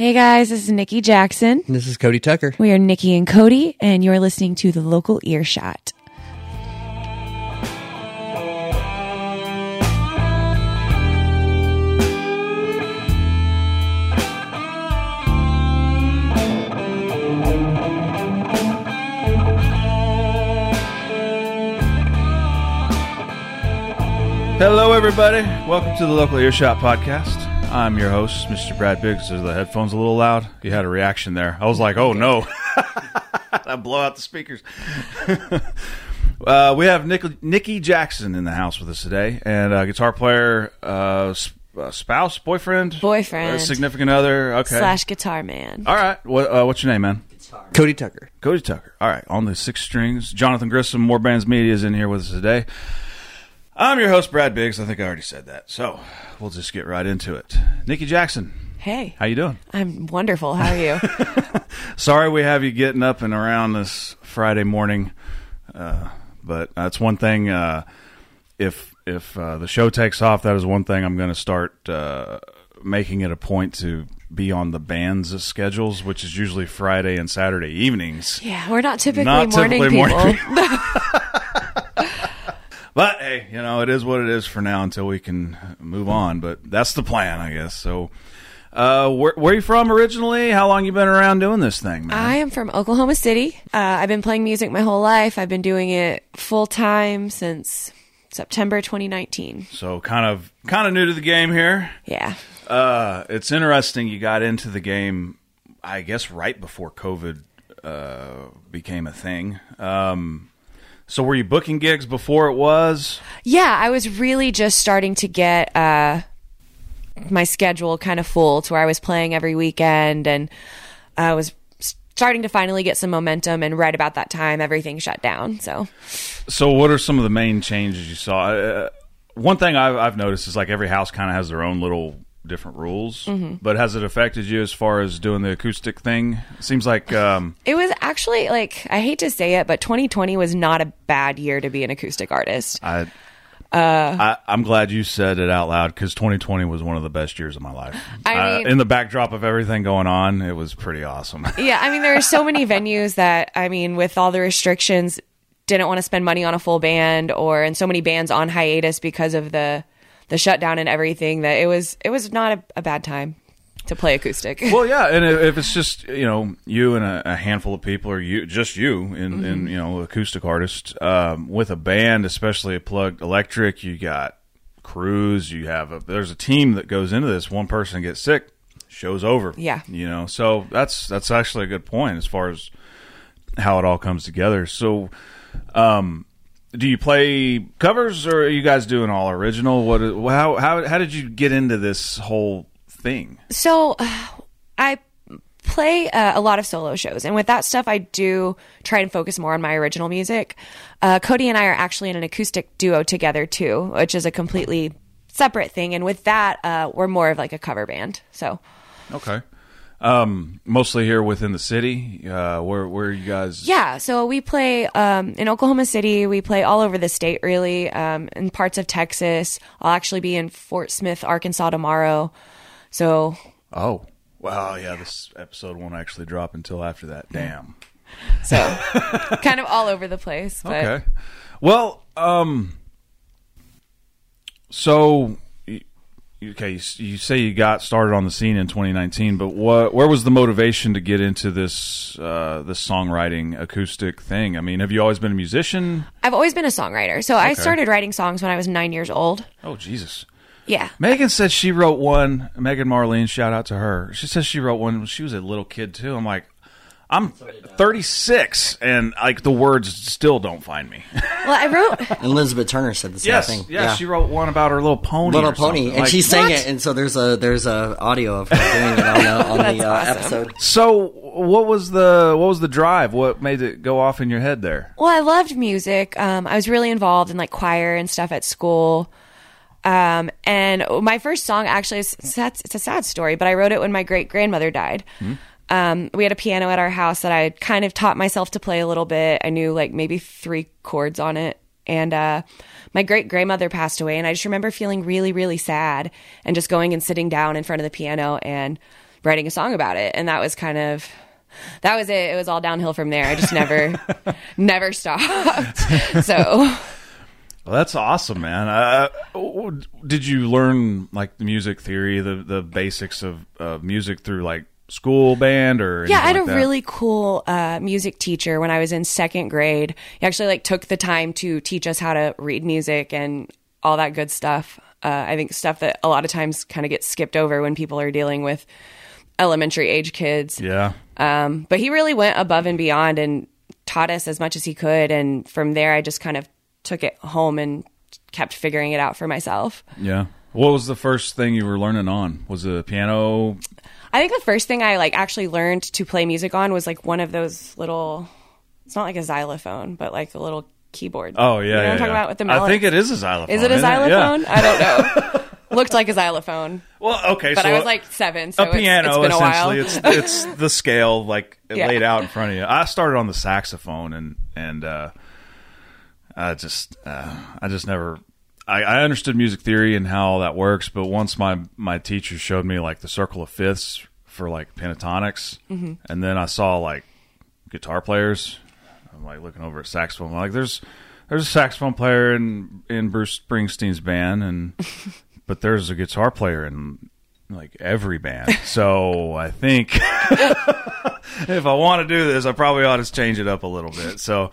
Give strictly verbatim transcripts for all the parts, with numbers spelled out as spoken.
Hey guys, this is Nikki Jackson. And this is Cody Tucker. We are Nikki and Cody, and you're listening to The Local Earshot. Hello, everybody. Welcome to the Local Earshot Podcast. I'm your host, Mister Brad Biggs. Are the headphones a little loud? You had a reaction there. I was like, oh, no. I blow out the speakers. uh, we have Nick- Nikki Jackson in the house with us today, and a guitar player, uh, sp- uh, spouse, boyfriend? Boyfriend. Or significant other. Okay. Slash guitar man. All right. What, uh, what's your name, man? Guitar. Cody Tucker. Cody Tucker. All right. On the six strings. Jonathan Grissom, More Bands Media, is in here with us today. I'm your host, Brad Biggs. I think I already said that, so we'll just get right into it. Nikki Jackson. Hey. How you doing? I'm wonderful. How are you? Sorry we have you getting up and around this Friday morning, uh, but that's one thing. Uh, if if uh, the show takes off, that is one thing I'm going to start uh, making it a point to be on the band's schedules, which is usually Friday and Saturday evenings. Yeah, we're not typically not morning typically people. Morning people. But, hey, you know, it is what it is for now until we can move on. But that's the plan, I guess. So, uh, where, where are you from originally? How long you been around doing this thing, man? I am from Oklahoma City. Uh, I've been playing music my whole life. I've been doing it full-time since September twenty nineteen. So, kind of kind of new to the game here. Yeah. Uh, it's interesting you got into the game, I guess, right before COVID uh, became a thing. Um So were you booking gigs before it was? Yeah, I was really just starting to get uh, my schedule kind of full to where I was playing every weekend, and I was starting to finally get some momentum, and right about that time, everything shut down. So so what are some of the main changes you saw? Uh, one thing I've, I've noticed is like every house kind of has their own little different rules, mm-hmm. but has it affected you as far as doing the acoustic thing? It seems like um it was actually, like, I hate to say it, but twenty twenty was not a bad year to be an acoustic artist. I, uh, I I'm glad you said it out loud, because twenty twenty was one of the best years of my life. I mean, uh, in the backdrop of everything going on, it was pretty awesome. Yeah, I mean, there are so many venues that, I mean, with all the restrictions, didn't want to spend money on a full band, or and so many bands on hiatus because of the the shutdown and everything, that it was it was not a, a bad time to play acoustic. Well, yeah, and if it's just, you know, you and a, a handful of people, or you just you and, mm-hmm. and you know, acoustic artists, um, with a band, especially a plugged electric, you got crews, you have a, there's a team that goes into this. One person gets sick, show's over. Yeah, you know, so that's that's actually a good point as far as how it all comes together. So, um. Do you play covers, or are you guys doing all original? What? How? How? How did you get into this whole thing? So, uh, I play uh, a lot of solo shows, and with that stuff, I do try and focus more on my original music. Uh, Cody and I are actually in an acoustic duo together too, which is a completely separate thing. And with that, uh, we're more of like a cover band. So, okay. Um, mostly here within the city, uh, where, where you guys? Yeah. So we play, um, in Oklahoma City, we play all over the state, really, um, in parts of Texas. I'll actually be in Fort Smith, Arkansas tomorrow. So. Oh, wow. Yeah. This episode won't actually drop until after that. Damn. So kind of all over the place. But. Okay. Well, um, so. Okay, you say you got started on the scene in twenty nineteen, but what, where was the motivation to get into this uh, this songwriting acoustic thing? I mean, have you always been a musician? I've always been a songwriter. So okay. I started writing songs when I was nine years old. Oh, Jesus. Yeah. Megan said she wrote one. Megan Marlene, shout out to her. She says she wrote one when she was a little kid, too. I'm like, I'm thirty-six, and like the words still don't find me. Well, I wrote... Elizabeth Turner said the same yes, thing. Yeah, yeah, she wrote one about her little pony. Little pony, and like, she sang what? It, and so there's a there's a audio of her doing it on the, on the uh, awesome. episode. So what was the what was the drive? What made it go off in your head there? Well, I loved music. Um, I was really involved in like choir and stuff at school. Um, and my first song actually is sad, it's a sad story, but I wrote it when my great grandmother died. Hmm. Um, we had a piano at our house that I had kind of taught myself to play a little bit. I knew like maybe three chords on it. And uh, my great-grandmother passed away, and I just remember feeling really, really sad and just going and sitting down in front of the piano and writing a song about it. And that was kind of, that was it. It was all downhill from there. I just never, never stopped. So... Well, that's awesome, man. Uh, did you learn like the music theory, the the basics of uh, music through like school band or anything? Yeah, I had like a that? really cool uh, music teacher when I was in second grade. He actually like took the time to teach us how to read music and all that good stuff. Uh, I think stuff that a lot of times kind of gets skipped over when people are dealing with elementary age kids. Yeah. Um, but he really went above and beyond and taught us as much as he could. And from there, I just kind of took it home and kept figuring it out for myself. Yeah. What was the first thing you were learning on? Was it piano? I think the first thing I like actually learned to play music on was like one of those little, it's not like a xylophone, but like a little keyboard. Oh yeah. You know yeah, what I'm talking yeah. about with the melody? I think it is a xylophone. Is it a xylophone? It? Yeah. I don't know. Looked like a xylophone. Well, okay. But so I was like seven. So a it's, piano, it's been essentially. A while. it's, it's the scale like yeah. laid out in front of you. I started on the saxophone and, and, uh, I just, uh, I just never, I, I understood music theory and how that works. But once my, my teacher showed me like the circle of fifths for like pentatonics. Mm-hmm. And then I saw like guitar players. I'm like looking over at saxophone. I'm like there's, there's a saxophone player in, in Bruce Springsteen's band. And, but there's a guitar player in like every band. So I think if I want to do this, I probably ought to change it up a little bit. So,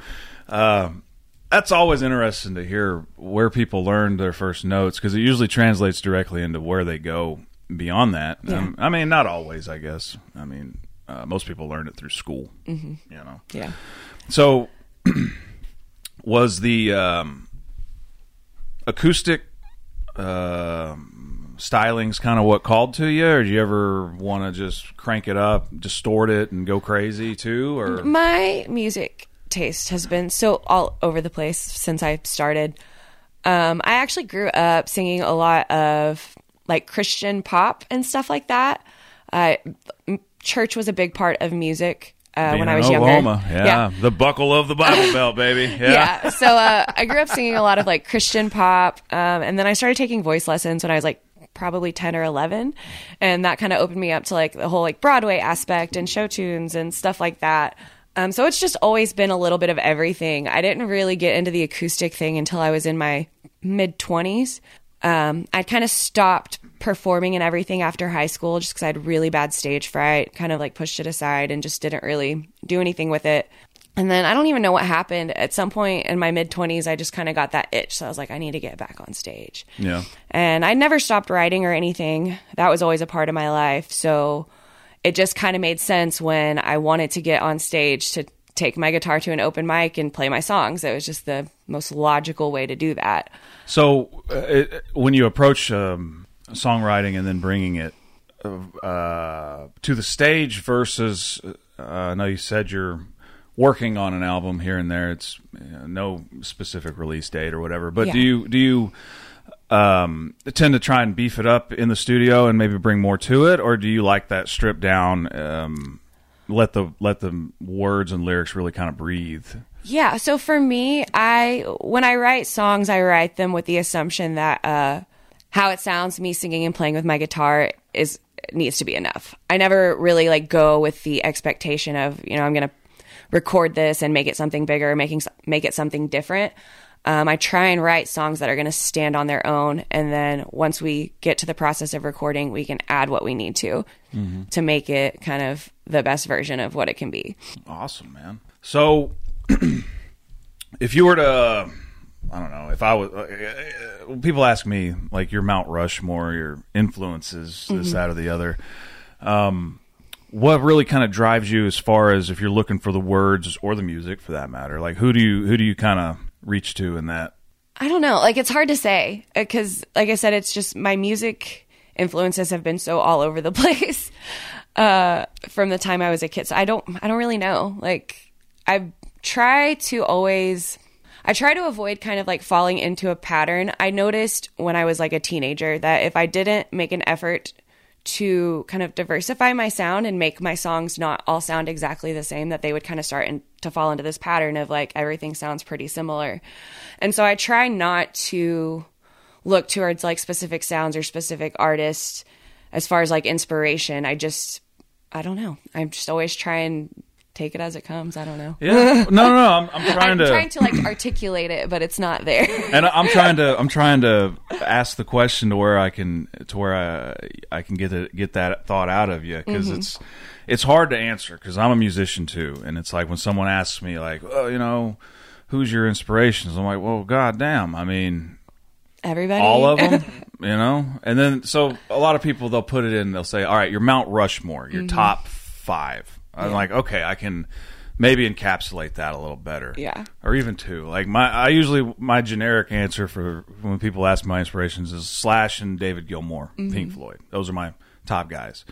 um, that's always interesting to hear where people learn their first notes because it usually translates directly into where they go beyond that. Yeah. Um, I mean, not always, I guess. I mean, uh, most people learn it through school, mm-hmm. you know? Yeah. So was the um, acoustic uh, stylings kind of what called to you, or do you ever want to just crank it up, distort it, and go crazy too? Or my music taste has been so all over the place since I started. Um, I actually grew up singing a lot of like Christian pop and stuff like that. Uh, church was a big part of music uh, when I was Oklahoma. Younger. Yeah. yeah, the buckle of the Bible belt, baby. Yeah. yeah. So uh, I grew up singing a lot of like Christian pop, um, and then I started taking voice lessons when I was like probably ten or eleven, and that kind of opened me up to like the whole like Broadway aspect and show tunes and stuff like that. Um, so it's just always been a little bit of everything. I didn't really get into the acoustic thing until I was in my mid-twenties. Um, I kind of stopped performing and everything after high school just because I had really bad stage fright, kind of like pushed it aside and just didn't really do anything with it. And then I don't even know what happened. At some point in my mid-twenties, I just kind of got that itch. So I was like, I need to get back on stage. Yeah. And I never stopped writing or anything. That was always a part of my life. So it just kind of made sense when I wanted to get on stage to take my guitar to an open mic and play my songs. It was just the most logical way to do that. So uh, it, when you approach um, songwriting and then bringing it uh, to the stage versus, uh, I know you said you're working on an album here and there. It's you know, no specific release date or whatever. But yeah. do you do you... Um, tend to try and beef it up in the studio and maybe bring more to it, or do you like that stripped down? Um, let the let the words and lyrics really kind of breathe. Yeah. So for me, I when I write songs, I write them with the assumption that uh, how it sounds, me singing and playing with my guitar, is needs to be enough. I never really like go with the expectation of you know I'm gonna record this and make it something bigger, making make it something different. Um, I try and write songs that are going to stand on their own. And then once we get to the process of recording, we can add what we need to, mm-hmm. to make it kind of the best version of what it can be. Awesome, man. So if you were to, I don't know, if I was, uh, people ask me like your Mount Rushmore, your influences, this, mm-hmm. that, or the other. Um, what really kind of drives you as far as if you're looking for the words or the music for that matter, like who do you, who do you kind of reach to in that? I don't know. Like, it's hard to say because, like I said, it's just my music influences have been so all over the place uh, from the time I was a kid. So I don't, I don't really know. Like, I try to always, I try to avoid kind of like falling into a pattern. I noticed when I was like a teenager that if I didn't make an effort to kind of diversify my sound and make my songs not all sound exactly the same, that they would kind of start in, to fall into this pattern of like everything sounds pretty similar. And so I try not to look towards like specific sounds or specific artists as far as like inspiration, I just, I don't know. I'm just always trying to take it as it comes. I don't know. Yeah. No, no, no. I'm, I'm trying I'm to. I'm trying to like articulate it, but it's not there. And I'm trying to, I'm trying to ask the question to where I can, to where I, I can get it, get that thought out of you. Cause mm-hmm. it's, it's hard to answer cause I'm a musician too. And it's like when someone asks me like, oh, you know, who's your inspirations? I'm like, well, goddamn. I mean, everybody, all of them, you know? And then, so a lot of people, they'll put it in, they'll say, all right, your Mount Rushmore, your mm-hmm. top five. I'm yeah. like, okay, I can maybe encapsulate that a little better. Yeah. Or even two. Like my, I usually, my generic answer for when people ask my inspirations is Slash and David Gilmour, mm-hmm. Pink Floyd. Those are my top guys.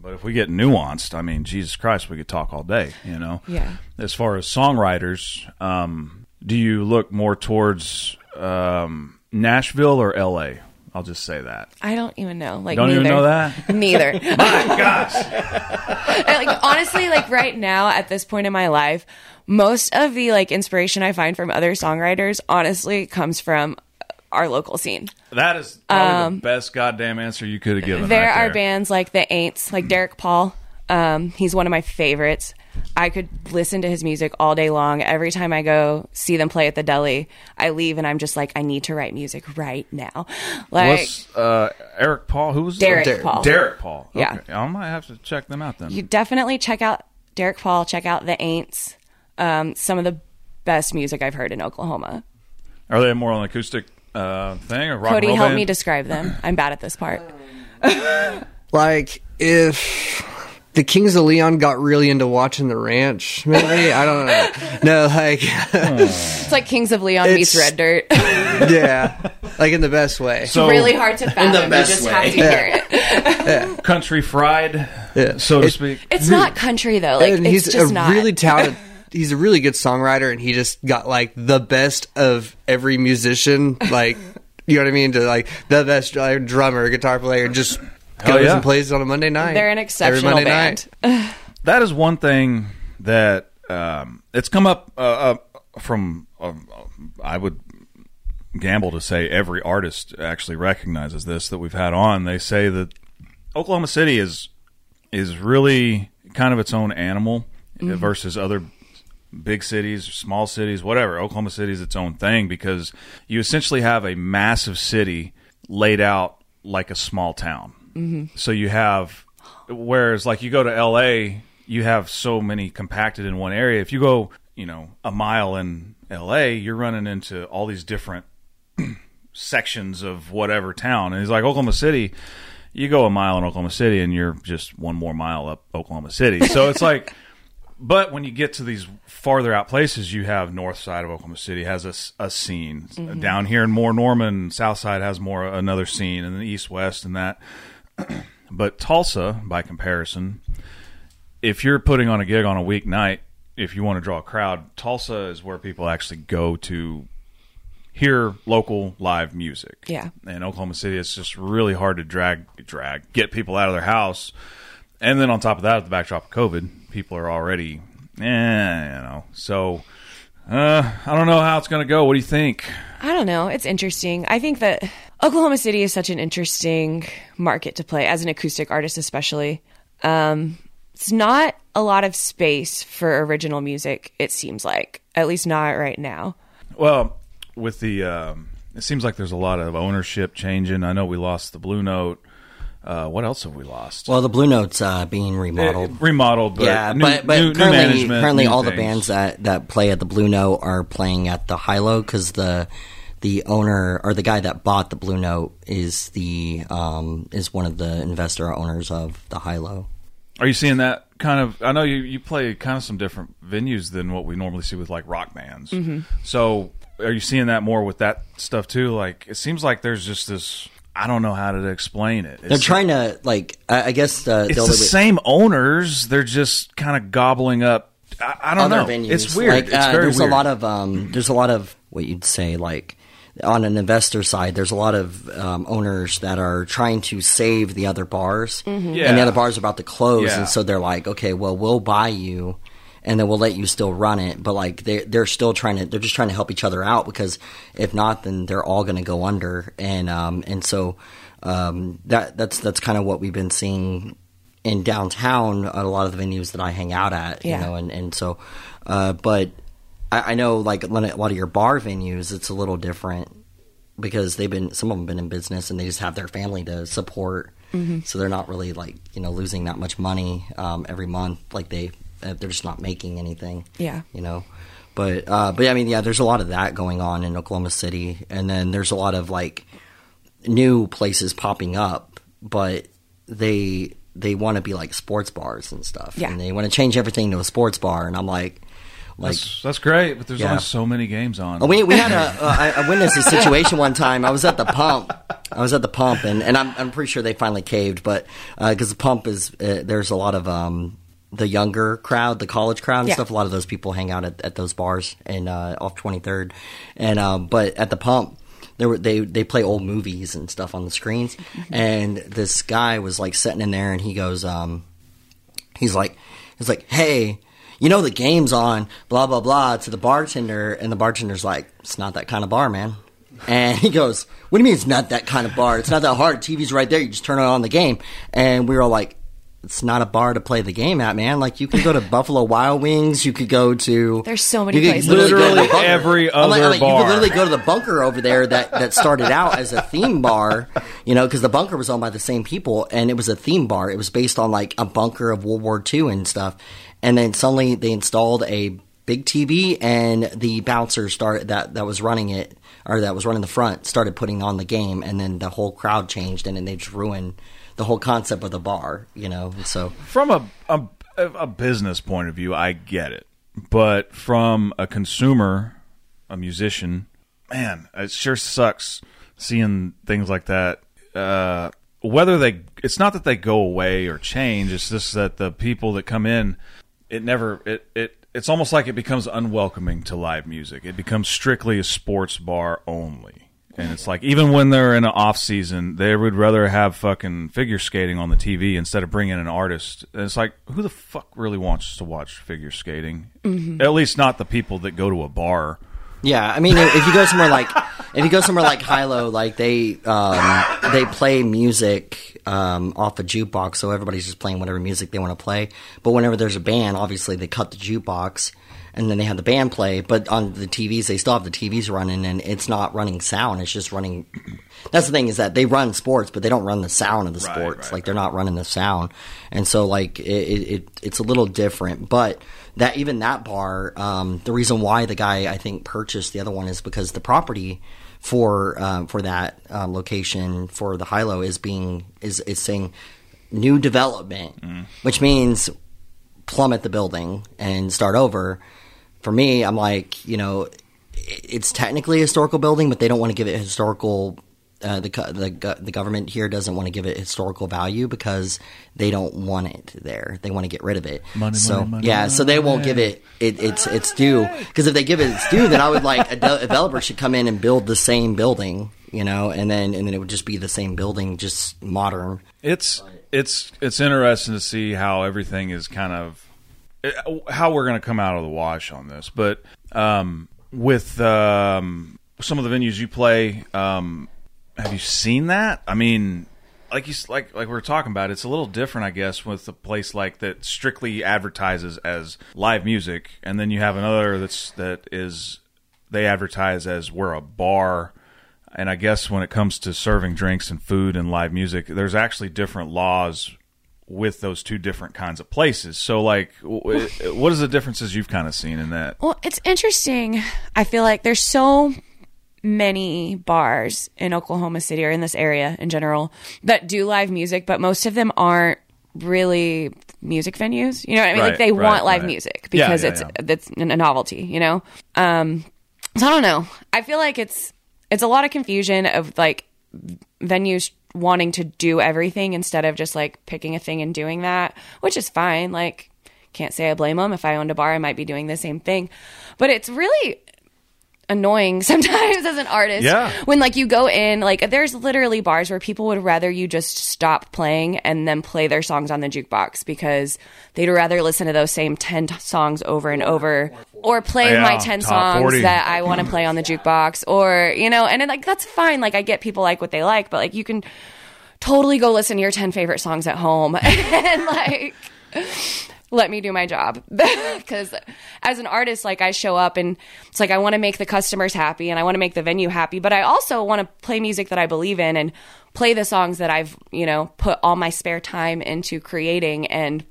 But if we get nuanced, I mean, Jesus Christ, we could talk all day, you know? Yeah. As far as songwriters, um, do you look more towards um, Nashville or L A? I'll just say that. I don't even know. Like, don't neither. even know that? Neither. My gosh. I, like, honestly, like right now at this point in my life, most of the like inspiration I find from other songwriters honestly comes from our local scene. That is probably um, the best goddamn answer you could have given. There right are there. bands like The Ain'ts, like Derek Paul. Um, he's one of my favorites. I could listen to his music all day long. Every time I go see them play at the deli, I leave and I'm just like, I need to write music right now. Like What's, uh, Eric Paul, who was Derek Der- Paul? Derek Paul. Okay. Yeah, I might have to check them out then. You definitely check out Derek Paul. Check out The Ain'ts. Um, some of the best music I've heard in Oklahoma. Are they more on acoustic uh, thing or rock? Cody, and roll help band? me describe them. I'm bad at this part. Like if. The Kings of Leon got really into watching The Ranch, maybe? I don't know. No, like... it's like Kings of Leon meets Red Dirt. Yeah. Like, in the best way. So, it's really hard to fathom. In the best you just way. have to yeah. hear it. Yeah. Country fried, yeah. so to it, speak. It's not country, though. Like, and it's he's just a not. really talented... He's a really good songwriter, and he just got, like, the best of every musician. Like, you know what I mean? To, like, the best like, drummer, guitar player, just... Goes yeah. and plays on a Monday night. They're an exceptional Every band. Night. That is one thing that um, it's come up uh, uh, from. Um, I would gamble to say every artist actually recognizes this that we've had on. They say that Oklahoma City is is really kind of its own animal mm-hmm. versus other big cities, small cities, whatever. Oklahoma City is its own thing because you essentially have a massive city laid out like a small town. Mm-hmm. So you have, whereas like you go to L A, you have so many compacted in one area. If you go, you know, a mile in L A, you're running into all these different sections of whatever town. And it's like Oklahoma City, you go a mile in Oklahoma City and you're just one more mile up Oklahoma City. So it's like, but when you get to these farther out places, you have north side of Oklahoma City has a, a scene. Mm-hmm. Down here in Moore Norman, south side has more another scene and the east west and that. But Tulsa, by comparison, if you're putting on a gig on a weeknight, if you want to draw a crowd, Tulsa is where people actually go to hear local live music. Yeah. In Oklahoma City, it's just really hard to drag, drag, get people out of their house. And then on top of that, at the backdrop of COVID, people are already, eh, you know. So uh, I don't know how it's going to go. What do you think? I don't know. It's interesting. I think that... Oklahoma City is such an interesting market to play, as an acoustic artist especially. Um, it's not a lot of space for original music, it seems like. At least not right now. Well, with the... Um, it seems like there's a lot of ownership changing. I know we lost the Blue Note. Uh, what else have we lost? Well, the Blue Note's uh, being remodeled. It, remodeled, but yeah, new, but, but new, currently, new management. Currently new all things. The bands that, that play at the Blue Note are playing at the Hi-Lo because the... The owner or the guy that bought the Blue Note is the um, is one of the investor owners of the Hi-Lo. Are you seeing that kind of? I know you, you play kind of some different venues than what we normally see with like rock bands. Mm-hmm. So are you seeing that more with that stuff too? Like it seems like there's just this. I don't know how to explain it. It's they're trying to like. I, I guess the, it's the, the same bit. owners. They're just kind of gobbling up. I, I don't know. Venues. It's weird. Like, it's uh, very there's weird. a lot of um, there's a lot of what you'd say like. On an investor side, there's a lot of um, owners that are trying to save the other bars, mm-hmm. yeah. and the other bars are about to close, yeah. and so they're like, okay, well, we'll buy you, and then we'll let you still run it, but like they're, they're still trying to – they're just trying to help each other out because if not, then they're all going to go under, and um, and so – um, that that's that's kind of what we've been seeing in downtown at a lot of the venues that I hang out at, you yeah. know, and, and so, uh, but I, I know like a lot of your bar venues, it's a little different because they've been, some of them been in business and they just have their family to support. Mm-hmm. So they're not really like, you know, losing that much money, um, every month. Like they, they're just not making anything, yeah, you know, but, uh, but I mean, yeah, there's a lot of that going on in Oklahoma City. And then there's a lot of like new places popping up, but they, they want to be like sports bars and stuff, yeah. and they want to change everything to a sports bar. And I'm like, like that's, that's great, but there's yeah. only so many games on. We we had a, a I witnessed a situation one time. I was at the Pump. I was at the Pump, and, and I'm I'm pretty sure they finally caved, but because uh, the Pump is uh, there's a lot of um the younger crowd, the college crowd and yeah. stuff. A lot of those people hang out at, at those bars and uh, off twenty-third, and um, but at the Pump. They, were, they they play old movies and stuff on the screens, and this guy was like sitting in there, and he goes, um, he's like, he's like, hey, you know the game's on, blah blah blah, to the bartender, and the bartender's like, it's not that kind of bar, man. And he goes, what do you mean it's not that kind of bar? It's not that hard. T V's right there. You just turn it on the game. And we were all like, it's not a bar to play the game at, man. Like, you could go to Buffalo Wild Wings. You could go to... There's so many places. Literally every other I'm like, I'm like, bar. You could literally go to the Bunker over there that, that started out as a theme bar, you know, because the Bunker was owned by the same people, and it was a theme bar. It was based on, like, a bunker of World War Two and stuff. And then suddenly they installed a big T V, and the bouncer started, that, that was running it, or that was running the front, started putting on the game, and then the whole crowd changed, and then they just ruined... the whole concept of the bar, you know. So from a, a a business point of view, I get it, but from a consumer, a musician, man, it sure sucks seeing things like that. Uh, whether they, it's not that they go away or change. It's just that the people that come in, it never it it it's almost like it becomes unwelcoming to live music. It becomes strictly a sports bar only. And it's like, even when they're in an off-season, they would rather have fucking figure skating on the T V instead of bringing an artist. And it's like, who the fuck really wants to watch figure skating? Mm-hmm. At least not the people that go to a bar. Yeah, I mean, if you go somewhere like if you go somewhere like Hi-Lo, like they um, they play music um, off a jukebox, so everybody's just playing whatever music they want to play. But whenever there's a band, obviously they cut the jukebox. And then they have the band play, but on the T Vs, they still have the T Vs running, and it's not running sound. It's just running – that's the thing is that they run sports, but they don't run the sound of the sports. Right, right, like, right. They're not running the sound. And so, like, it, it it's a little different. But that even that bar, um, the reason why the guy, I think, purchased the other one is because the property for um, for that um, location for the Hi-Lo is being – is is saying new development, mm. which means plummet the building and start over. – For me, I'm like, you know, it's technically a historical building, but they don't want to give it historical uh, – the, the the government here doesn't want to give it historical value because they don't want it there. They want to get rid of it. Money, so, money, money, yeah, money. So they won't give it, it – it's it's due, because if they give it its due, then I would like – a developer should come in and build the same building, you know, and then and then it would just be the same building, just modern. It's it's it's interesting to see how everything is kind of – how we're going to come out of the wash on this, but um, with um, some of the venues you play, um, have you seen that? I mean, like you like like we were talking about, it's a little different, I guess, with a place like that strictly advertises as live music, and then you have another that's that is they advertise as we're a bar. And I guess when it comes to serving drinks and food and live music, there's actually different laws with those two different kinds of places. So, like, what is the differences you've kind of seen in that? Well, it's interesting. I feel like there's so many bars in Oklahoma City or in this area in general that do live music, but most of them aren't really music venues. You know what I mean? Right, like, they right, want live right. music because yeah, yeah, it's, yeah. it's a novelty, you know? Um, so, I don't know. I feel like it's it's a lot of confusion of, like, venues wanting to do everything instead of just like picking a thing and doing that, which is fine. Like, can't say I blame them. If I owned a bar, I might be doing the same thing. But it's really annoying sometimes as an artist yeah. when like you go in, like there's literally bars where people would rather you just stop playing and then play their songs on the jukebox because they'd rather listen to those same ten t- songs over and over, or play yeah, my ten songs forty that I want to play on the jukebox, or, you know, and it, like, that's fine. Like, I get people like what they like, but like you can totally go listen to your ten favorite songs at home and like let me do my job. Because as an artist, like I show up and it's like I want to make the customers happy and I want to make the venue happy, but I also want to play music that I believe in and play the songs that I've, you know, put all my spare time into creating. And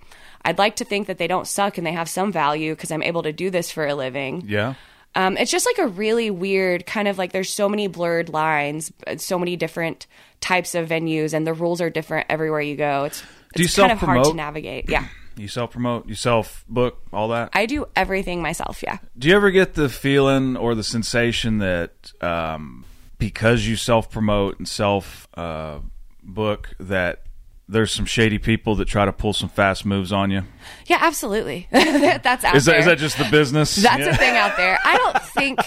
I'd like to think that they don't suck and they have some value because I'm able to do this for a living. Yeah. Um, it's just like a really weird kind of like there's so many blurred lines, so many different types of venues, and the rules are different everywhere you go. It's, it's kind of hard to navigate. Yeah. You self-promote, you self-book, all that? I do everything myself, yeah. Do you ever get the feeling or the sensation that um, because you self-promote and self-book uh, that there's some shady people that try to pull some fast moves on you? Yeah, absolutely. That's out is that, there. Is that just the business? That's yeah. a thing out there. I don't think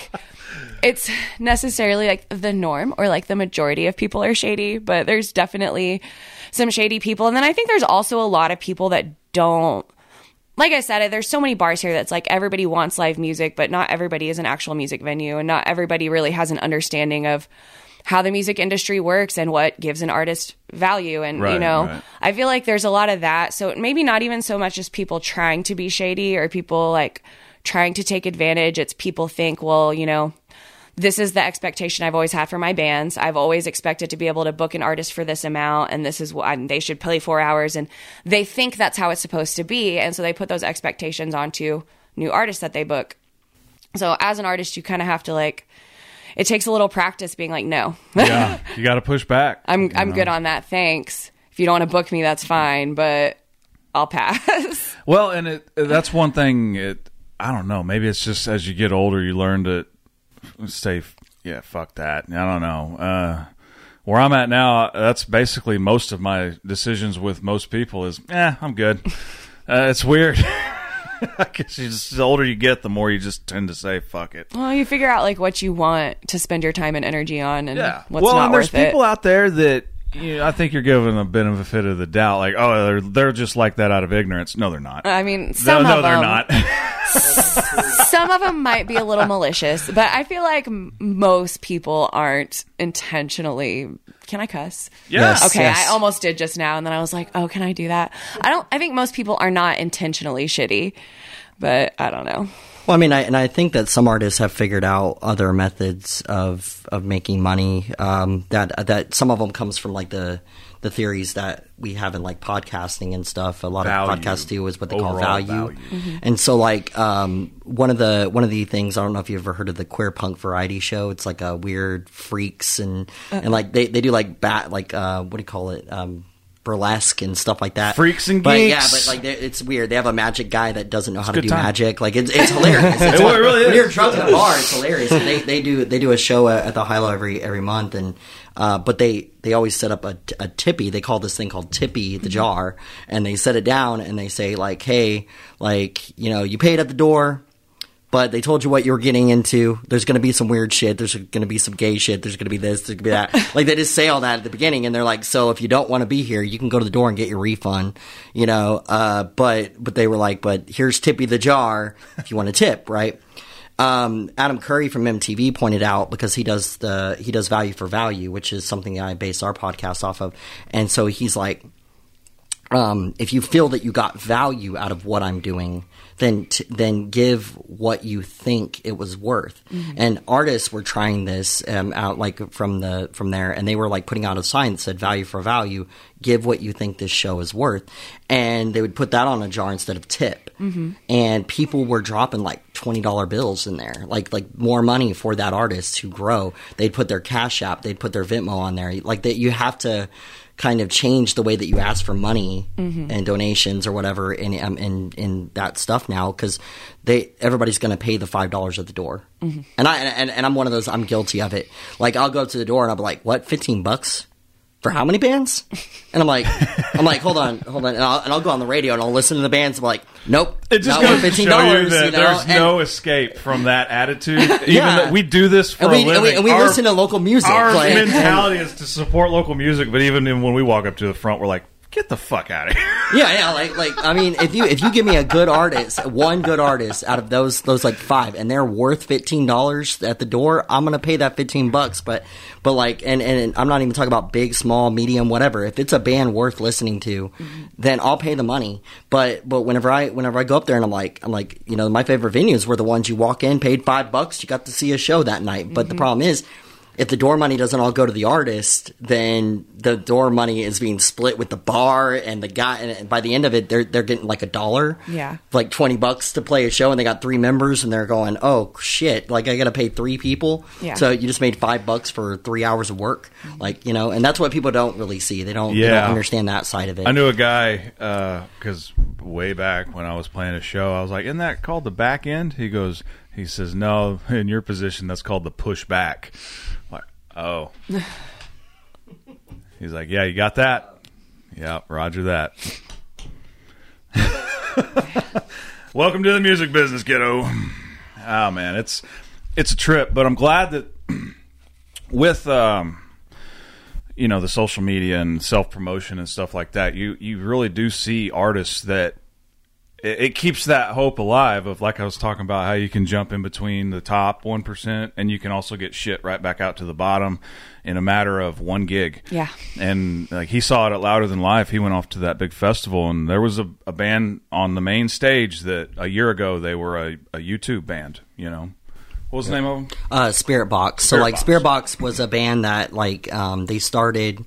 it's necessarily like the norm or like the majority of people are shady, but there's definitely some shady people. And then I think there's also a lot of people that don't, like I said, there's so many bars here that's like everybody wants live music, but not everybody is an actual music venue and not everybody really has an understanding of how the music industry works and what gives an artist value. And, right, you know, right. I feel like there's a lot of that. So maybe not even so much as people trying to be shady or people like trying to take advantage. It's people think, well, you know, this is the expectation I've always had for my bands. I've always expected to be able to book an artist for this amount, and this is what I'm, they should play four hours. And they think that's how it's supposed to be. And so they put those expectations onto new artists that they book. So as an artist, you kind of have to like, it takes a little practice being like, no. Yeah, you got to push back. I'm I'm know. good on that. Thanks. If you don't want to book me, that's fine, but I'll pass. Well, and it, that's one thing. It, I don't know. Maybe it's just as you get older, you learn to say, yeah, fuck that. I don't know. Uh, where I'm at now, that's basically most of my decisions with most people is, eh, I'm good. Uh, it's weird. I guess you just, the older you get, the more you just tend to say, fuck it. Well, you figure out like what you want to spend your time and energy on and yeah. what's well, not and worth it. Well, there's people out there that, you know, I think you're giving a benefit of the doubt. Like, oh, they're, they're just like that out of ignorance. No, they're not. I mean, some no, of no, them. No, they're not. Some of them might be a little malicious, but I feel like most people aren't intentionally. Can I cuss? Yes. Okay, yes. I almost did just now, and then I was like, oh, can I do that? I don't. I think most people are not intentionally shitty, but I don't know. Well, I mean, I, and I think that some artists have figured out other methods of of making money. Um, that that some of them comes from like the the theories that we have in like podcasting and stuff. A lot value. of podcasts do is what they Overall call value, value. Mm-hmm. And so like um, one of the one of the things, I don't know if you've ever heard of the Queer Punk Variety Show. It's like a weird freaks and uh-huh. and like they, they do like bat like uh, what do you call it? Um, burlesque and stuff like that. Freaks and geeks. But yeah, but like it's weird. They have a magic guy that doesn't know how to do time. magic. Like it's it's hilarious. It's it like, really when is. You're drunk at a bar, it's hilarious. And they they do they do a show at the Hi-Lo every every month, and uh, but they they always set up a, a tippy. They call this thing called tippy the jar, and they set it down and they say like, hey, like you know, you paid at the door. But they told you what you were getting into. There's going to be some weird shit. There's going to be some gay shit. There's going to be this. There's going to be that. Like, they just say all that at the beginning. And they're like, so if you don't want to be here, you can go to the door and get your refund, you know. Uh, but but they were like, but here's Tippy the Jar if you want to tip, right? Um, Adam Curry from M T V pointed out, because he does the he does value for value, which is something that I base our podcast off of. And so he's like, um, if you feel that you got value out of what I'm doing, Then, t- then give what you think it was worth. Mm-hmm. And artists were trying this um, out, like from the from there, and they were like putting out a sign that said "Value for Value." Give what you think this show is worth, and they would put that on a jar instead of tip. Mm-hmm. And people were dropping like twenty dollar bills in there, like like more money for that artist to grow. They'd put their Cash App, they'd put their Venmo on there, like that. You have to kind of change the way that you ask for money mm-hmm. and donations or whatever in in in that stuff now, because they everybody's going to pay the five dollars at the door. Mm-hmm. And I and, and I'm one of those. I'm guilty of it. Like I'll go to the door and I'll be like, "What, fifteen bucks for how many bands?" And I'm like, I'm like, hold on, hold on, and I'll, and I'll go on the radio and I'll listen to the bands. And I'm like, nope, it just goes fifteen dollars. You know? There's and, no escape from that attitude. Even yeah. though we do this for and we, a living, and we, and we our, listen to local music. Our like, mentality and, is to support local music, but even when we walk up to the front, we're like, get the fuck out of here. Yeah, yeah, like, like I mean, if you if you give me a good artist, one good artist out of those those like five, and they're worth fifteen dollars at the door, I'm gonna pay that fifteen bucks. But but like, and, and I'm not even talking about big, small, medium, whatever. If it's a band worth listening to, mm-hmm. then I'll pay the money. But but whenever I whenever I go up there and I'm like I'm like you know, my favorite venues were the ones you walk in, paid five bucks, you got to see a show that night. But mm-hmm. the problem is, if the door money doesn't all go to the artist, then the door money is being split with the bar and the guy. And by the end of it, they're they're getting like a dollar, yeah, like twenty bucks to play a show, and they got three members, and they're going, oh shit, like I got to pay three people, yeah. So you just made five bucks for three hours of work, like you know, and that's what people don't really see. They don't, yeah. they don't understand that side of it. I knew a guy because uh, way back when I was playing a show, I was like, isn't that called the back end? He goes, he says, no, in your position, that's called the push back. Oh. He's like, yeah, you got that? Yeah, roger that. Welcome to the music business, kiddo. Oh, man, it's it's a trip, but I'm glad that with, um, you know, the social media and self-promotion and stuff like that, you, you really do see artists that it, it keeps that hope alive of, like I was talking about, how you can jump in between the top one percent and you can also get shit right back out to the bottom in a matter of one gig. Yeah. And like he saw it at Louder Than Life. He went off to that big festival, and there was a, a band on the main stage that a year ago they were a, a U two band, you know. What was yeah. the name of them? Uh, Spiritbox. So like Spiritbox was a band that like um, they started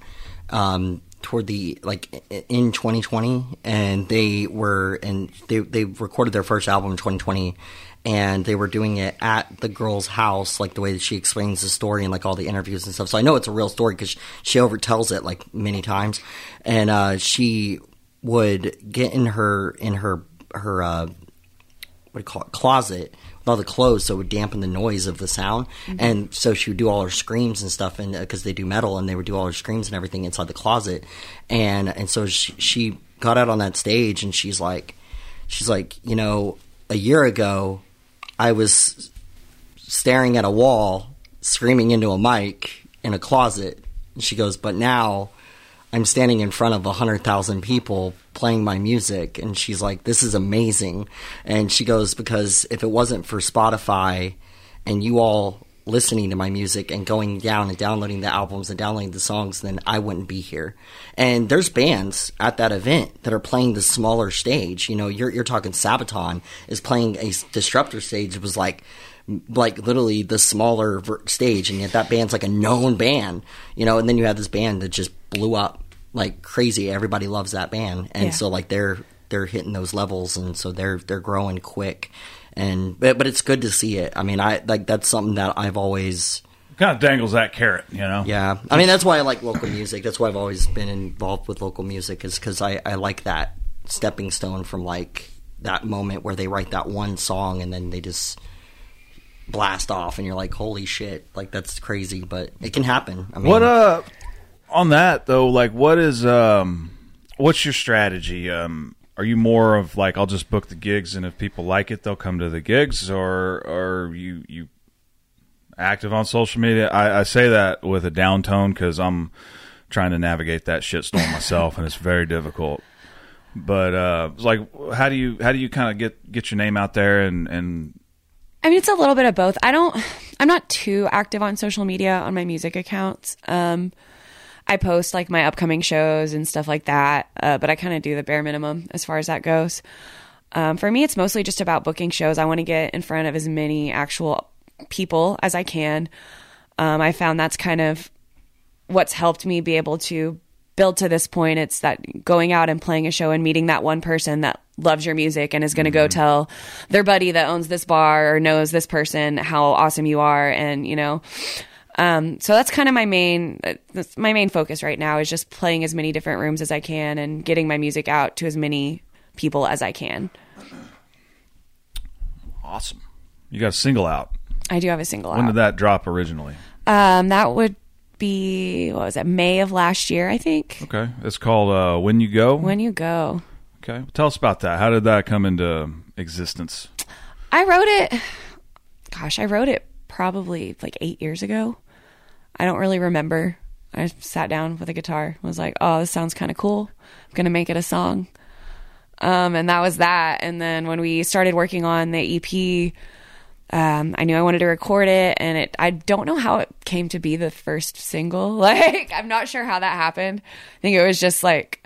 um, – toward the like in twenty twenty, and they were and they they recorded their first album in twenty twenty, and they were doing it at the girl's house, like the way that she explains the story and like all the interviews and stuff. So I know it's a real story because she overtells it like many times, and uh she would get in her in her her uh what do you call it closet with all the clothes, so it would dampen the noise of the sound. Mm-hmm. And so she would do all her screams and stuff, and because uh, they do metal, and they would do all her screams and everything inside the closet. And and so she, she got out on that stage, and she's like, she's like, you know, a year ago, I was staring at a wall, screaming into a mic in a closet. And she goes, but now I'm standing in front of one hundred thousand people playing my music. And she's like, this is amazing. And she goes, because if it wasn't for Spotify and you all listening to my music and going down and downloading the albums and downloading the songs, then I wouldn't be here. And there's bands at that event that are playing the smaller stage. You know, you're, you're talking Sabaton is playing a Disruptor stage. It was like, like literally the smaller stage. And yet that band's like a known band, you know, and then you have this band that just blew up like crazy. Everybody loves that band, and yeah. so like they're they're hitting those levels, and so they're they're growing quick. And but, but it's good to see it. I mean, I like that's something that I've always kind of dangles that carrot, you know. Yeah, I mean that's why I like local music. That's why I've always been involved with local music, is because I I like that stepping stone from like that moment where they write that one song and then they just blast off, and you're like, holy shit, like that's crazy, but it can happen. I mean, what up? On that though, like what is um what's your strategy? Um are you more of like, I'll just book the gigs, and if people like it they'll come to the gigs, or are you you active on social media? I, I say that with a downtone because I'm trying to navigate that shitstorm myself and it's very difficult. But uh like how do you how do you kind of get get your name out there? And and I mean, it's a little bit of both. I don't I'm not too active on social media on my music accounts. um I post like my upcoming shows and stuff like that, uh, but I kind of do the bare minimum as far as that goes. Um, for me, it's mostly just about booking shows. I want to get in front of as many actual people as I can. Um, I found that's kind of what's helped me be able to build to this point. It's that going out and playing a show and meeting that one person that loves your music and is going to mm-hmm. go tell their buddy that owns this bar or knows this person how awesome you are, and you know. Um, so that's kind of my main, that's my main focus right now, is just playing as many different rooms as I can and getting my music out to as many people as I can. Awesome. You got a single out. I do have a single out. When did that drop originally? Um, that would be, what was that? May of last year, I think. Okay. It's called, uh, When You Go. When You Go. Okay. Tell us about that. How did that come into existence? I wrote it. Gosh, I wrote it probably like eight years ago. I don't really remember. I sat down with a guitar and was like, oh, this sounds kind of cool. I'm going to make it a song. Um, and that was that. And then when we started working on the E P, um, I knew I wanted to record it. And it, I don't know how it came to be the first single. Like, I'm not sure how that happened. I think it was just like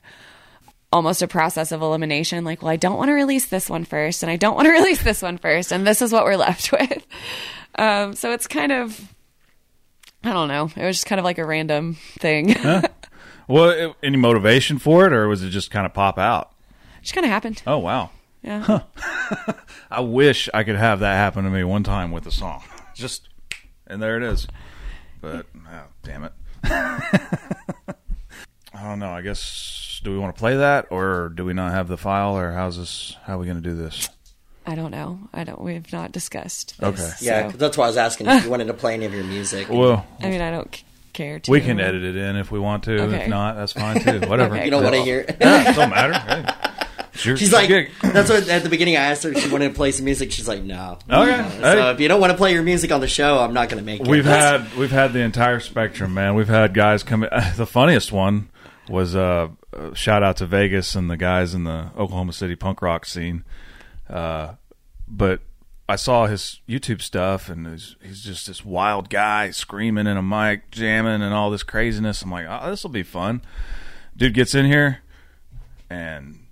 almost a process of elimination. Like, well, I don't want to release this one first, and I don't want to release this one first, and this is what we're left with. Um, so it's kind of, I don't know. It was just kind of like a random thing. Huh. Well, it, any motivation for it, or was it just kind of pop out? It just kind of happened. Oh, wow. Yeah. Huh. I wish I could have that happen to me one time with a song. Just, and there it is. But, oh, damn it. I don't know. I guess. Do we want to play that, or do we not have the file, or how's this? How are we going to do this? I don't know. I don't. We've not discussed this. Okay. Yeah, so. That's why I was asking if you wanted to play any of your music. Well, I mean, I don't care to. We can edit it in if we want to. Okay. If not, that's fine too. Whatever. Okay. You don't want to hear it. Yeah, it doesn't matter. Hey. She's, she's like, gig. That's what at the beginning I asked her if she wanted to play some music. She's like, no. Okay. No. So hey. If you don't want to play your music on the show, I'm not going to make it. We've had we've had the entire spectrum, man. We've had guys come. Uh, the funniest one was uh, a shout out to Vegas and the guys in the Oklahoma City punk rock scene. Uh, but I saw his YouTube stuff, and he's, he's just this wild guy screaming in a mic, jamming, and all this craziness. I'm like, oh, this will be fun. Dude gets in here and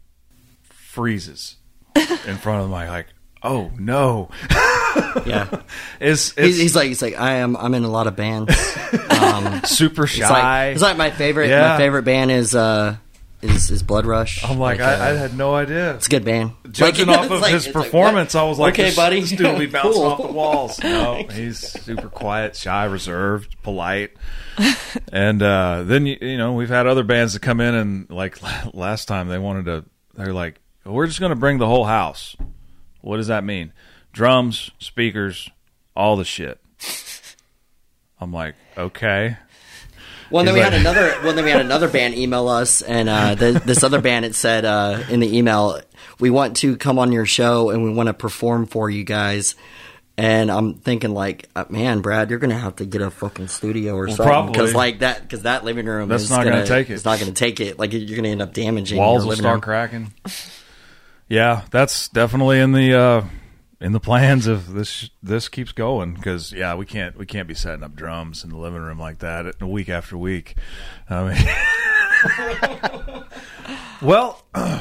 freezes in front of the mic, like, oh no. Yeah. It's, it's, he's, he's like, he's like, I am, I'm in a lot of bands. Um, super shy. It's like, it's like my favorite, yeah. my favorite band is, uh, is, is Blood Rush. I'm like, like I, uh, I had no idea. It's a good band. Judging like, off of like, his performance, like, I was like, okay, this, buddy. This dude will be bouncing cool. off the walls. No, he's super quiet, shy, reserved, polite. And, uh, then, you, you know, we've had other bands that come in, and like last time they wanted to, they're like, we're just going to bring the whole house. What does that mean? Drums, speakers, all the shit. I'm like, okay. Well, then He's we like, had another. Well, then we had another band email us, and uh, the, this other band. It said uh, in the email, we want to come on your show and we want to perform for you guys. And I'm thinking, like, man, Brad, you're going to have to get a fucking studio or well, something, because like that, because that living room that's is not going to take it. It's not going to take it. Like, you're going to end up damaging walls your will start room. Cracking. Yeah, that's definitely in the uh, in the plans if this this keeps going, because yeah, we can't we can't be setting up drums in the living room like that week after week. I mean, well,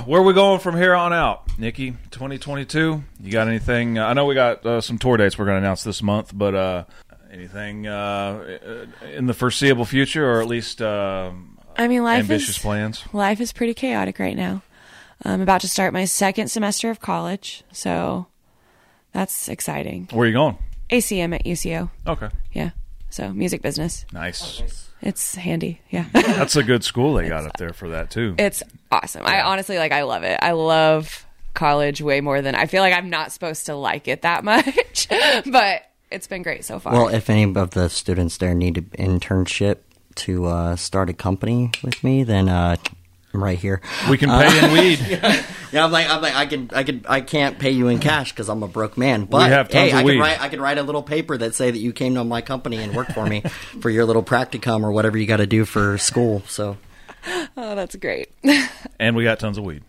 where are we going from here on out, Nikki? twenty twenty-two. You got anything? I know we got uh, some tour dates we're going to announce this month, but uh, anything uh, in the foreseeable future, or at least uh, I mean, life ambitious is, plans? Life is pretty chaotic right now. I'm about to start my second semester of college, so that's exciting. Where are you going? A C M at U C O. Okay. Yeah. So music business. Nice. It's handy. Yeah. That's a good school they got up there for that too. It's awesome. Yeah. I honestly, like, I love it. I love college way more than I feel like I'm not supposed to like it that much, but it's been great so far. Well, if any of the students there need an internship to uh, start a company with me, then uh, I'm right here. We can pay uh, in weed. Yeah. yeah, I'm like, I'm like, I can, I can, I can't pay you in cash because I'm a broke man. But we have tons hey, of I weed. Can write, I can write a little paper that say that you came to my company and worked for me for your little practicum or whatever you got to do for school. So, oh, that's great. And we got tons of weed.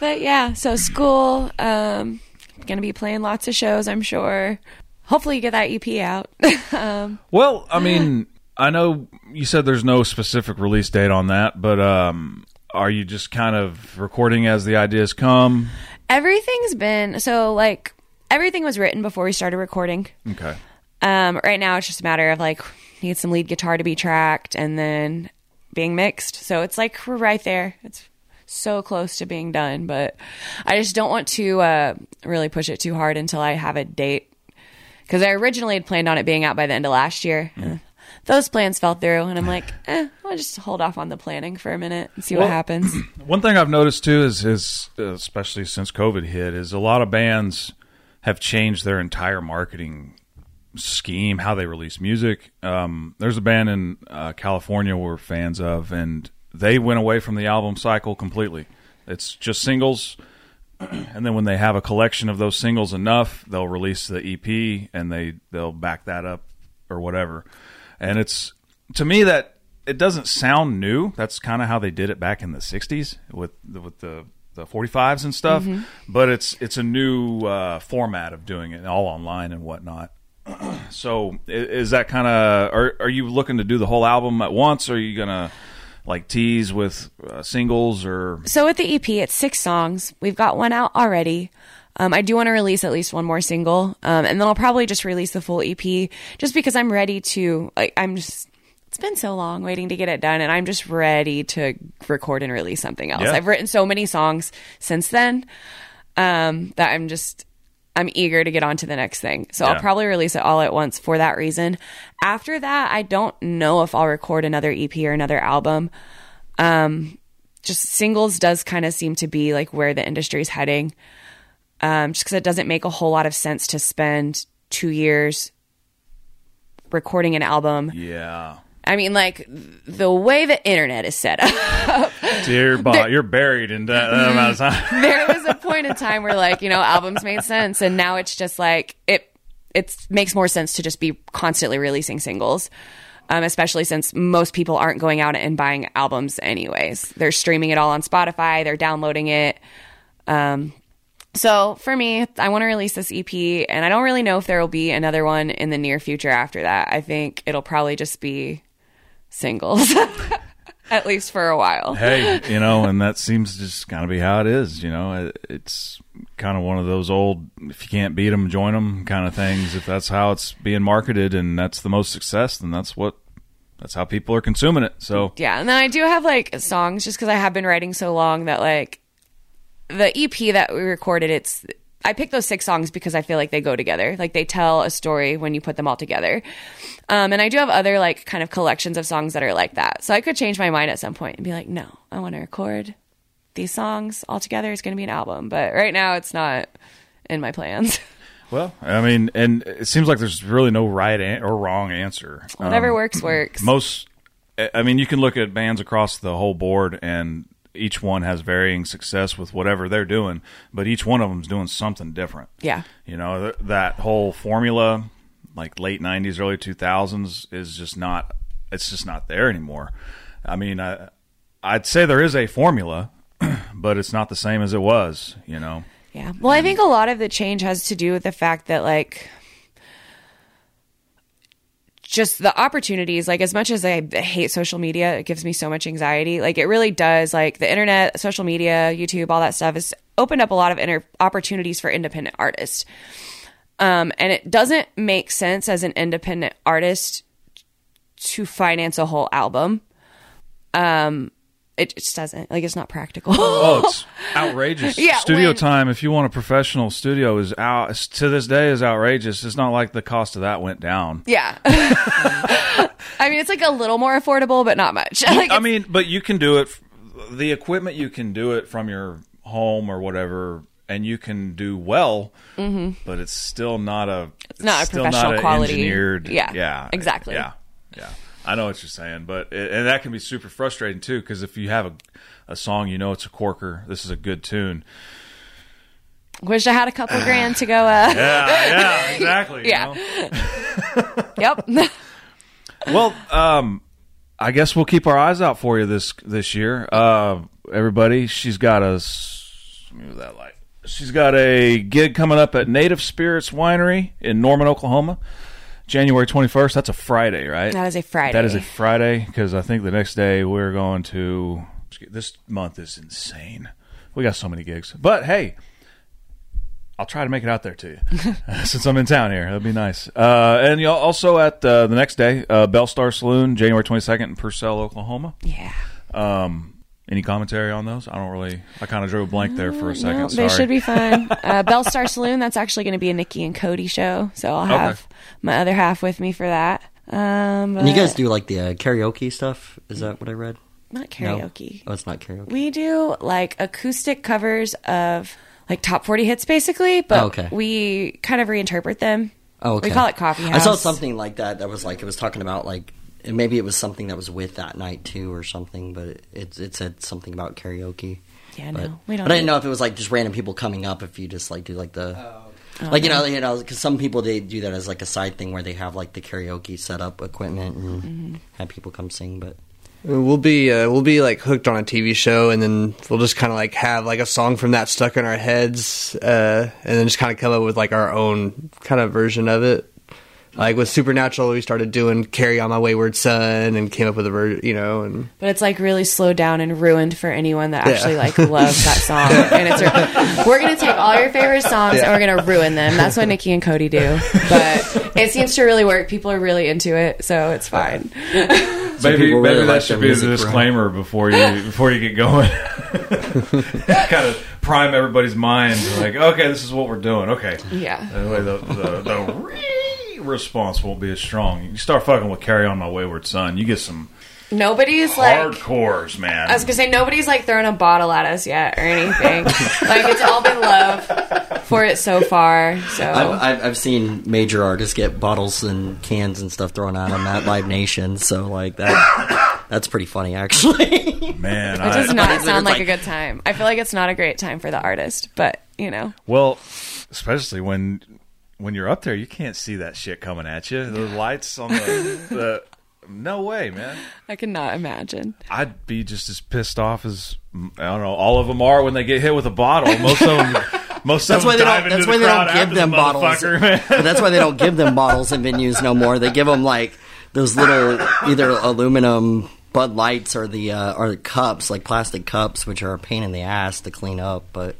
But yeah, so school, um, gonna be playing lots of shows, I'm sure. Hopefully, you get that E P out. um, well, I mean. I know you said there's no specific release date on that, but um, are you just kind of recording as the ideas come? Everything's been... So, like, everything was written before we started recording. Okay. Um, right now, it's just a matter of, like, need some lead guitar to be tracked and then being mixed. So, it's like, we're right there. It's so close to being done, but I just don't want to uh, really push it too hard until I have a date. Because I originally had planned on it being out by the end of last year. Mm. Those plans fell through, and I'm like, eh, I'll just hold off on the planning for a minute and see well, what happens. One thing I've noticed, too, is, is especially since COVID hit, is a lot of bands have changed their entire marketing scheme, how they release music. Um, there's a band in uh, California we're fans of, and they went away from the album cycle completely. It's just singles, and then when they have a collection of those singles enough, they'll release the E P, and they, they'll back that up or whatever. And it's, to me, that it doesn't sound new. That's kind of how they did it back in the sixties with the, with the the forty-fives and stuff. Mm-hmm. But it's it's a new uh, format of doing it all online and whatnot. So is that kind of, are, are you looking to do the whole album at once, or are you gonna like tease with uh, singles? Or so with the E P, it's six songs. We've got one out already. Um, I do want to release at least one more single, um, and then I'll probably just release the full E P, just because I'm ready to. I, I'm just. It's been so long waiting to get it done, and I'm just ready to record and release something else. Yeah. I've written so many songs since then um, that I'm just. I'm eager to get on to the next thing. So yeah. I'll probably release it all at once for that reason. After that, I don't know if I'll record another E P or another album. Um, just singles does kind of seem to be like where the industry is heading. Um, just because it doesn't make a whole lot of sense to spend two years recording an album. Yeah. I mean, like, the way the internet is set up. Dear Bob, there, you're buried in that, that amount of time. There was a point in time where, like, you know, albums made sense. And now it's just, like, it it makes more sense to just be constantly releasing singles. Um, especially since most people aren't going out and buying albums anyways. They're streaming it all on Spotify. They're downloading it. Um, so, for me, I want to release this E P. And I don't really know if there will be another one in the near future after that. I think it'll probably just be singles at least for a while. Hey, you know, and that seems just kind of be how it is, you know. It, it's kind of one of those old if you can't beat them, join them kind of things. If that's how it's being marketed and that's the most success, then that's what that's how people are consuming it. So yeah. And then I do have like songs, just because I have been writing so long, that like the E P that we recorded, it's I picked those six songs because I feel like they go together. Like, they tell a story when you put them all together. Um, and I do have other, like, kind of collections of songs that are like that. So I could change my mind at some point and be like, no, I want to record these songs all together. It's going to be an album. But right now, it's not in my plans. Well, I mean, and it seems like there's really no right an- or wrong answer. Whatever um, works, works. Most, I mean, you can look at bands across the whole board, and each one has varying success with whatever they're doing, but each one of them is doing something different. Yeah. You know, th- that whole formula, like late nineties, early two thousands, is just not, it's just not there anymore. I mean, I, I'd say there is a formula, but it's not the same as it was, you know? Yeah. Well, I think a lot of the change has to do with the fact that, like, just the opportunities, like, as much as I hate social media, it gives me so much anxiety. Like, it really does. Like, the internet, social media, YouTube, all that stuff has opened up a lot of inter- opportunities for independent artists. Um, and it doesn't make sense as an independent artist to finance a whole album. Um, it just doesn't. Like, it's not practical. Oh, it's outrageous. Yeah, studio when, time, if you want a professional studio, is out to this day is outrageous. It's not like the cost of that went down. Yeah. I mean, it's like a little more affordable, but not much. Like, I mean, but you can do it. The equipment, you can do it from your home or whatever, and you can do well, mm-hmm. but it's still not a it's, it's not a professional not quality. Engineered, yeah, yeah, exactly. Yeah, yeah. I know what you're saying, but it, and that can be super frustrating too, because if you have a, a song, you know it's a corker. This is a good tune. Wish I had a couple uh, grand to go. Uh... Yeah, yeah, exactly. Yeah. You know? Yep. Well, um, I guess we'll keep our eyes out for you this this year, uh, everybody. She's got a move that light. She's got a gig coming up at Native Spirits Winery in Norman, Oklahoma. January twenty-first, that's a Friday, right? That is a Friday. That is a Friday, because I think the next day we're going to... This month is insane. We got so many gigs. But, hey, I'll try to make it out there to you. Since I'm in town here, that'd be nice. Uh, and you also at uh, the next day, uh, Belle Starr Saloon, January twenty-second in Purcell, Oklahoma. Yeah. Um... Any commentary on those? I don't really... I kind of drew a blank there for a second. No, they Sorry. should be fun. Uh, Belle Starr Saloon, that's actually going to be a Nikki and Cody show. So I'll have okay. my other half with me for that. Um, but... And you guys do like the uh, karaoke stuff? Is that what I read? Not karaoke. No? Oh, it's not karaoke. We do like acoustic covers of like top forty hits basically, but oh, okay. we kind of reinterpret them. Oh, okay. We call it Coffee House. I saw something like that that was like... It was talking about like... And maybe it was something that was with that night, too, or something, but it, it said something about karaoke. Yeah, but, no, we don't. But I didn't know if it was, like, just random people coming up if you just, like, do, like, the... Oh, okay. Oh, like, you know, you know, because some people, they do that as, like, a side thing where they have, like, the karaoke setup equipment and mm-hmm. have people come sing, but... We'll be, uh, we'll be, like, hooked on a T V show, and then we'll just kind of, like, have, like, a song from that stuck in our heads, uh, and then just kind of come up with, like, our own kind of version of it. Like, with Supernatural, we started doing Carry On My Wayward Son and came up with a version, you know. And But it's, like, really slowed down and ruined for anyone that actually, yeah. like, loves that song. And it's really, we're going to take all your favorite songs yeah. and we're going to ruin them. That's what Nikki and Cody do. But it seems to really work. People are really into it, so it's fine. So maybe maybe really that like should be a disclaimer right? before you before you get going. Kind of prime everybody's mind. Like, okay, this is what we're doing. Okay. Yeah. Anyway, the, the, the re- response won't be as strong. You start fucking with Carry On My Wayward Son, you get some... Nobody's like hardcores, man. I was gonna say nobody's like throwing a bottle at us yet or anything. Like it's all been love for it so far. So I've, I've seen major artists get bottles and cans and stuff thrown at them at Live Nation. So like that, that's pretty funny actually. Man, it does I, not I, sound like, like a good time. I feel like it's not a great time for the artist, but you know. Well, especially when when you're up there, you can't see that shit coming at you. The lights on the. the No way, man. I cannot imagine. I'd be just as pissed off as, I don't know, all of them are when they get hit with a bottle. Most of them, most that's of them dive into the crowd. That's why they don't, that's the why they don't give them the bottles. That's why they don't give them bottles in venues no more. They give them, like, those little either aluminum Bud Lights or the, uh, or the cups, like plastic cups, which are a pain in the ass to clean up, but...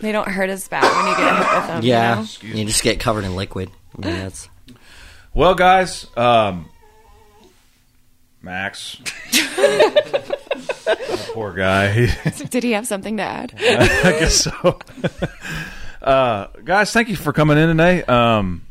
They don't hurt as bad when you get hit with them, yeah, you know? You just get covered in liquid. I mean, that's... Well, guys, um... Max. Oh, poor guy. Did he have something to add? I guess so. Uh, guys, thank you for coming in today. Um,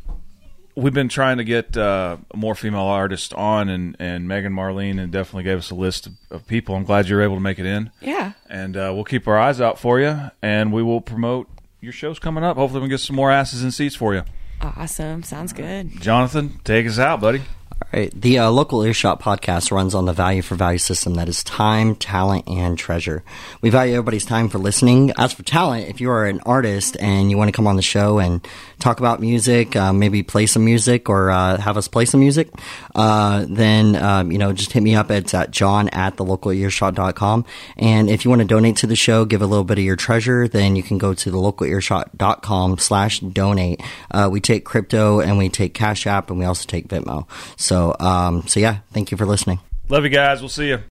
we've been trying to get uh, more female artists on, and, and Megan Marlene and definitely gave us a list of, of people. I'm glad you were able to make it in. Yeah. And uh, we'll keep our eyes out for you, and we will promote your shows coming up. Hopefully we can get some more asses and seats for you. Awesome. Sounds good. Jonathan, take us out, buddy. All right. The uh, Local Earshot podcast runs on the value for value system that is time, talent, and treasure. We value everybody's time for listening. As for talent, if you are an artist and you want to come on the show and talk about music, uh, maybe play some music or uh, have us play some music, uh, then, um, you know, just hit me up. It's at john at thelocalearshot.com. And if you want to donate to the show, give a little bit of your treasure, then you can go to thelocalearshot.com slash donate. Uh, we take crypto and we take Cash App and we also take Venmo. So So, um, so yeah, thank you for listening. Love you guys. We'll see you.